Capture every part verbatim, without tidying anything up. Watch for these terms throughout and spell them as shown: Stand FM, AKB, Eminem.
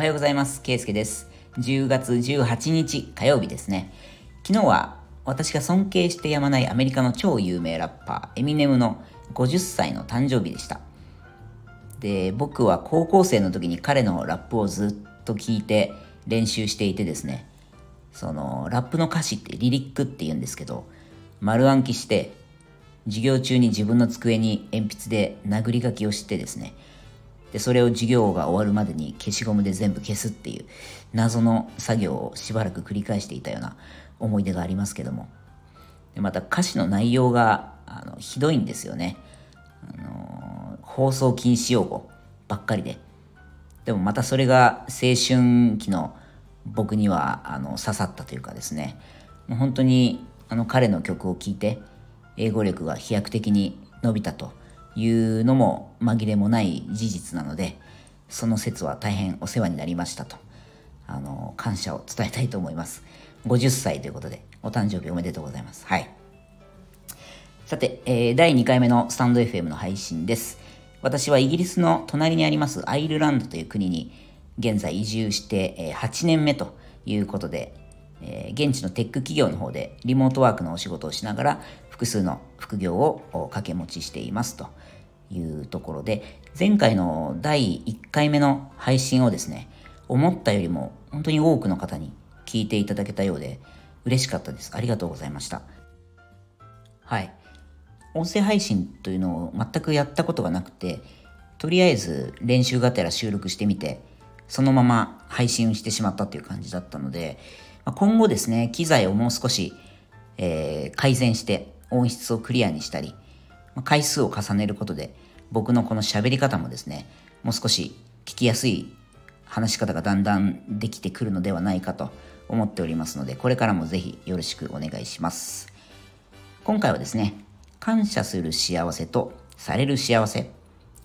おはようございます。ケイスケです。じゅうがつじゅうはちにち火曜日ですね。昨日は私が尊敬してやまないアメリカの超有名ラッパーエミネムのごじゅっさいの誕生日でした。で、僕は高校生の時に彼のラップをずっと聞いて練習していてですね、そのラップの歌詞ってリリックって言うんですけど、丸暗記して授業中に自分の机に鉛筆で殴り書きをしてですね、でそれを授業が終わるまでに消しゴムで全部消すっていう謎の作業をしばらく繰り返していたような思い出がありますけども、でまた歌詞の内容があのひどいんですよね。あの放送禁止用語ばっかりで、でもまたそれが青春期の僕にはあの刺さったというかですね、もう本当にあの彼の曲を聴いて英語力が飛躍的に伸びたというのも紛れもない事実なので、その説は大変お世話になりましたとあの感謝を伝えたいと思います。ごじゅっさいということでお誕生日おめでとうございます。はい、さて、えー、だいにかいめのスタンド エフエム の配信です。私はイギリスの隣にありますアイルランドという国に現在移住してはちねんめということで、現地のテック企業の方でリモートワークのお仕事をしながら複数の副業を掛け持ちしていますというところで、前回のだいいっかいめの配信をですね、思ったよりも本当に多くの方に聞いていただけたようで嬉しかったです。ありがとうございました。はい、音声配信というのを全くやったことがなくて、とりあえず練習がてら収録してみてそのまま配信してしまったという感じだったので、今後ですね、機材をもう少し、えー、改善して音質をクリアにしたり、回数を重ねることで僕のこの喋り方もですね、もう少し聞きやすい話し方がだんだんできてくるのではないかと思っておりますので、これからもぜひよろしくお願いします。今回はですね、感謝する幸せとされる幸せ、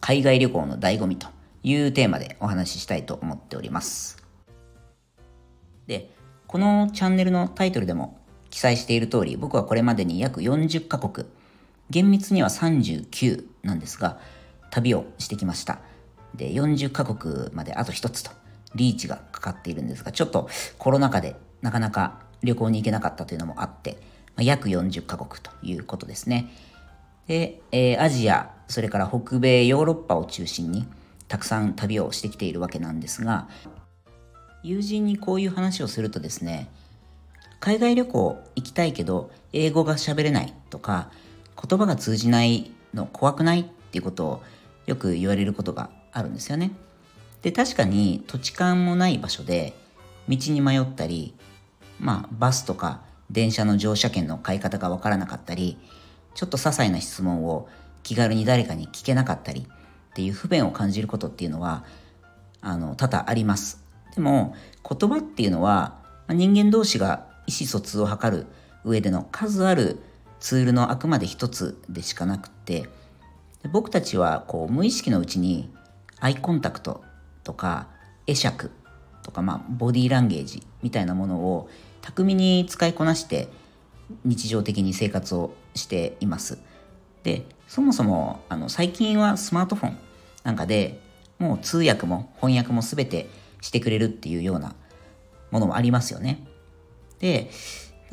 海外旅行の醍醐味というテーマでお話ししたいと思っております。で、このチャンネルのタイトルでも記載している通り、僕はこれまでに約よんじゅっかこく、厳密にはさんじゅうきゅうなんですが、旅をしてきました。で、よんじゅっかこくまであとひとつとリーチがかかっているんですが、ちょっとコロナ禍でなかなか旅行に行けなかったというのもあって、まあ、約よんじゅっかこくということですね。で、えー、アジア、それから北米、ヨーロッパを中心にたくさん旅をしてきているわけなんですが、友人にこういう話をするとですね、海外旅行行きたいけど英語が喋れないとか、言葉が通じないの怖くないっていうことをよく言われることがあるんですよね。で、確かに土地勘もない場所で道に迷ったり、まあバスとか電車の乗車券の買い方がわからなかったり、ちょっと些細な質問を気軽に誰かに聞けなかったりっていう不便を感じることっていうのはあの多々あります。でも言葉っていうのは人間同士が意思疎通を図る上での数あるツールのあくまで一つでしかなくて、僕たちはこう無意識のうちにアイコンタクトとか会釈とか、まあボディーランゲージみたいなものを巧みに使いこなして日常的に生活をしています。で、そもそもあの最近はスマートフォンなんかでもう通訳も翻訳も全てしてくれるっていうようなものもありますよね。で、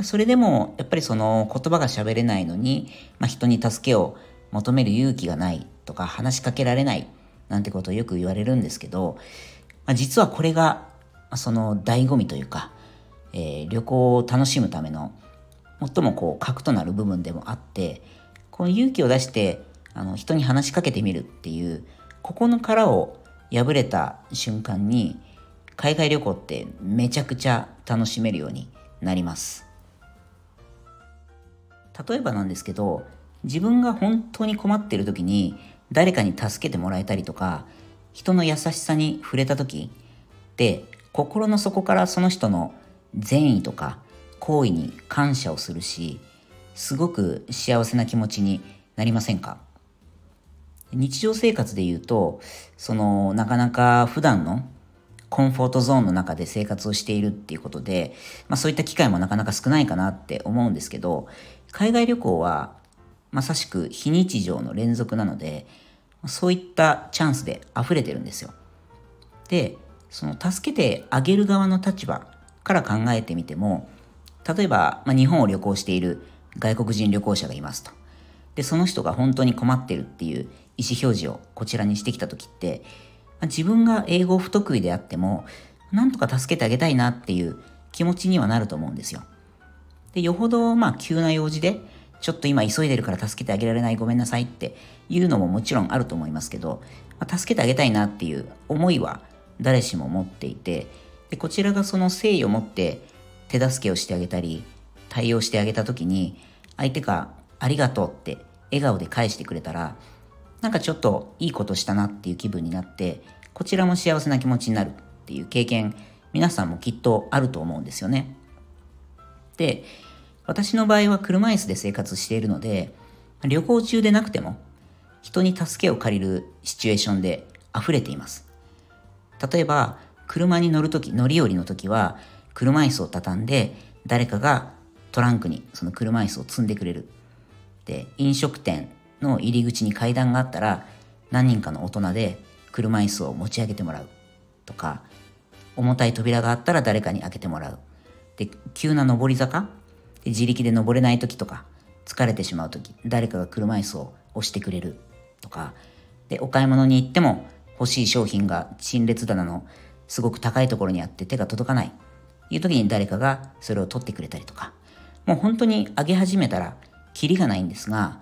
それでもやっぱりその言葉が喋れないのに、まあ、人に助けを求める勇気がないとか話しかけられないなんてことをよく言われるんですけど、まあ、実はこれがその醍醐味というか、えー、旅行を楽しむための最もこう核となる部分でもあって、この勇気を出してあの人に話しかけてみるっていうここの殻を破れた瞬間に海外旅行ってめちゃくちゃ楽しめるようになります。例えばなんですけど、自分が本当に困っている時に誰かに助けてもらえたりとか、人の優しさに触れた時で心の底からその人の善意とか行為に感謝をするし、すごく幸せな気持ちになりませんか？日常生活で言うと、そのなかなか普段のコンフォートゾーンの中で生活をしているっていうことで、まあ、そういった機会もなかなか少ないかなって思うんですけど、海外旅行はまさしく非日常の連続なので、そういったチャンスで溢れてるんですよ。で、その助けてあげる側の立場から考えてみても、例えば、まあ、日本を旅行している外国人旅行者がいますと。で、その人が本当に困ってるっていう意思表示をこちらにしてきたときって、まあ、自分が英語不得意であっても、なんとか助けてあげたいなっていう気持ちにはなると思うんですよ。で、よほどまあ急な用事で、ちょっと今急いでるから助けてあげられないごめんなさいっていうのももちろんあると思いますけど、まあ、助けてあげたいなっていう思いは誰しも持っていて、でこちらがその誠意を持って手助けをしてあげたり対応してあげた時に、相手がありがとうって笑顔で返してくれたら、なんかちょっといいことしたなっていう気分になって、こちらも幸せな気持ちになるっていう経験、皆さんもきっとあると思うんですよね。で、私の場合は車椅子で生活しているので、旅行中でなくても人に助けを借りるシチュエーションで溢れています。例えば車に乗るとき、乗り降りのときは車椅子を畳んで誰かがトランクにその車椅子を積んでくれる。で、飲食店の入り口に階段があったら何人かの大人で車椅子を持ち上げてもらうとか、重たい扉があったら誰かに開けてもらう。で、急な上り坂で自力で登れない時とか、疲れてしまう時、誰かが車椅子を押してくれるとか。で、お買い物に行っても欲しい商品が陳列棚のすごく高いところにあって手が届かないいう時に誰かがそれを取ってくれたりとか、もう本当に上げ始めたらキリがないんですが、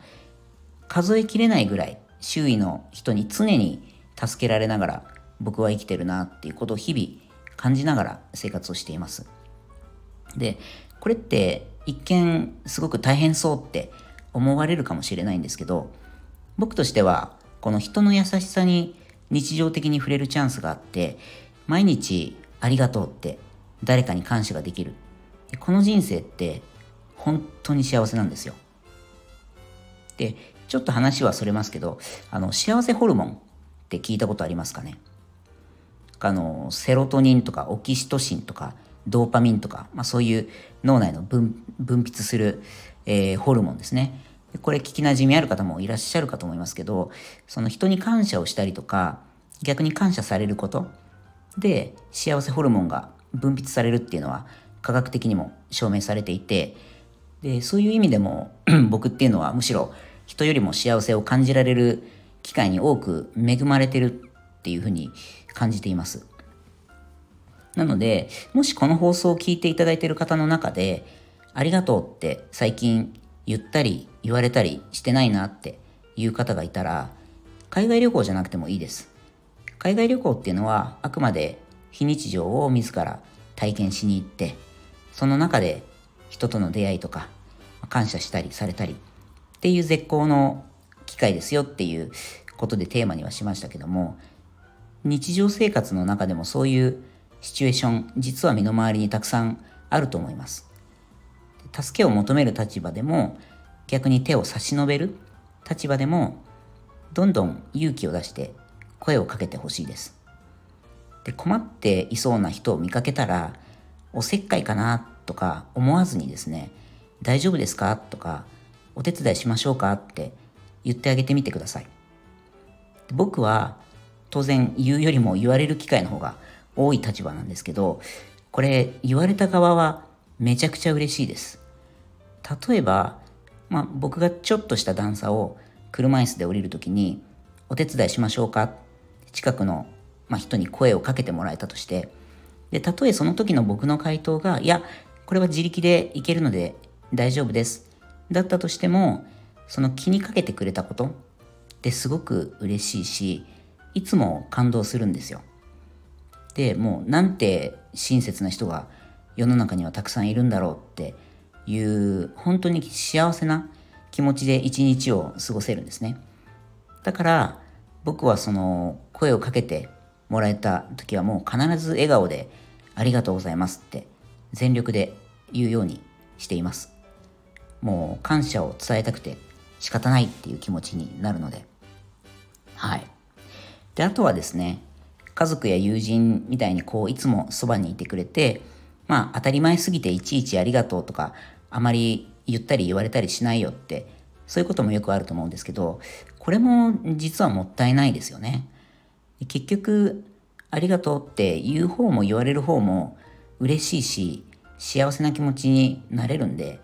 数えきれないぐらい周囲の人に常に助けられながら僕は生きてるなっていうことを日々感じながら生活をしています。で、これって一見すごく大変そうって思われるかもしれないんですけど、僕としてはこの人の優しさに日常的に触れるチャンスがあって、毎日ありがとうって誰かに感謝ができる、この人生って本当に幸せなんですよ。で、ちょっと話はそれますけど、あの幸せホルモンって聞いたことありますかね。あのセロトニンとかオキシトシンとかドーパミンとか、まあ、そういう脳内の 分, 分泌する、えー、ホルモンですね。これ聞きなじみある方もいらっしゃるかと思いますけど、その人に感謝をしたりとか、逆に感謝されることで幸せホルモンが分泌されるっていうのは科学的にも証明されていて、でそういう意味でも僕っていうのはむしろ人よりも幸せを感じられる機会に多く恵まれてるっていうふうに感じています。なので、もしこの放送を聞いていただいている方の中で、ありがとうって最近言ったり言われたりしてないなっていう方がいたら、海外旅行じゃなくてもいいです。海外旅行っていうのはあくまで非日常を自ら体験しに行って、その中で人との出会いとか感謝したりされたりっていう絶好の機会ですよっていうことでテーマにはしましたけども、日常生活の中でもそういうシチュエーション、実は身の回りにたくさんあると思います。助けを求める立場でも、逆に手を差し伸べる立場でも、どんどん勇気を出して声をかけてほしいです。で、困っていそうな人を見かけたら、おせっかいかなとか思わずにですね、大丈夫ですかとか、お手伝いしましょうかって言ってあげてみてください。僕は当然言うよりも言われる機会の方が多い立場なんですけど、これ言われた側はめちゃくちゃ嬉しいです。例えば、まあ、僕がちょっとした段差を車椅子で降りるときに、お手伝いしましょうか、近くの、まあ、人に声をかけてもらえたとして、で、たとえその時の僕の回答が、いや、これは自力で行けるので大丈夫ですだったとしても、その気にかけてくれたことってすごく嬉しいし、いつも感動するんですよ。で、もうなんて親切な人が世の中にはたくさんいるんだろうっていう本当に幸せな気持ちで一日を過ごせるんですね。だから僕はその声をかけてもらえた時はもう必ず笑顔でありがとうございますって全力で言うようにしています。もう感謝を伝えたくて仕方ないっていう気持ちになるので、はい。で、あとはですね、家族や友人みたいにこういつもそばにいてくれて、まあ当たり前すぎていちいちありがとうとかあまり言ったり言われたりしないよって、そういうこともよくあると思うんですけど、これも実はもったいないですよね。結局ありがとうって言う方も言われる方も嬉しいし、幸せな気持ちになれるんで、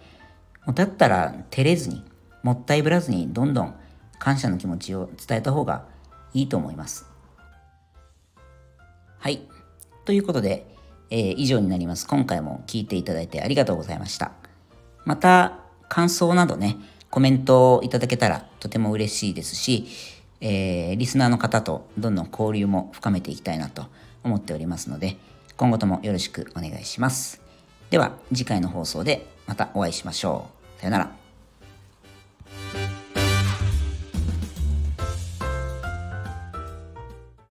もうだったら照れずに、もったいぶらずに、どんどん感謝の気持ちを伝えた方がいいと思います。はい、ということで、えー、以上になります。今回も聞いていただいてありがとうございました。また感想などね、コメントをいただけたらとても嬉しいですし、えー、リスナーの方とどんどん交流も深めていきたいなと思っておりますので、今後ともよろしくお願いします。では次回の放送でまたお会いしましょう。さよなら。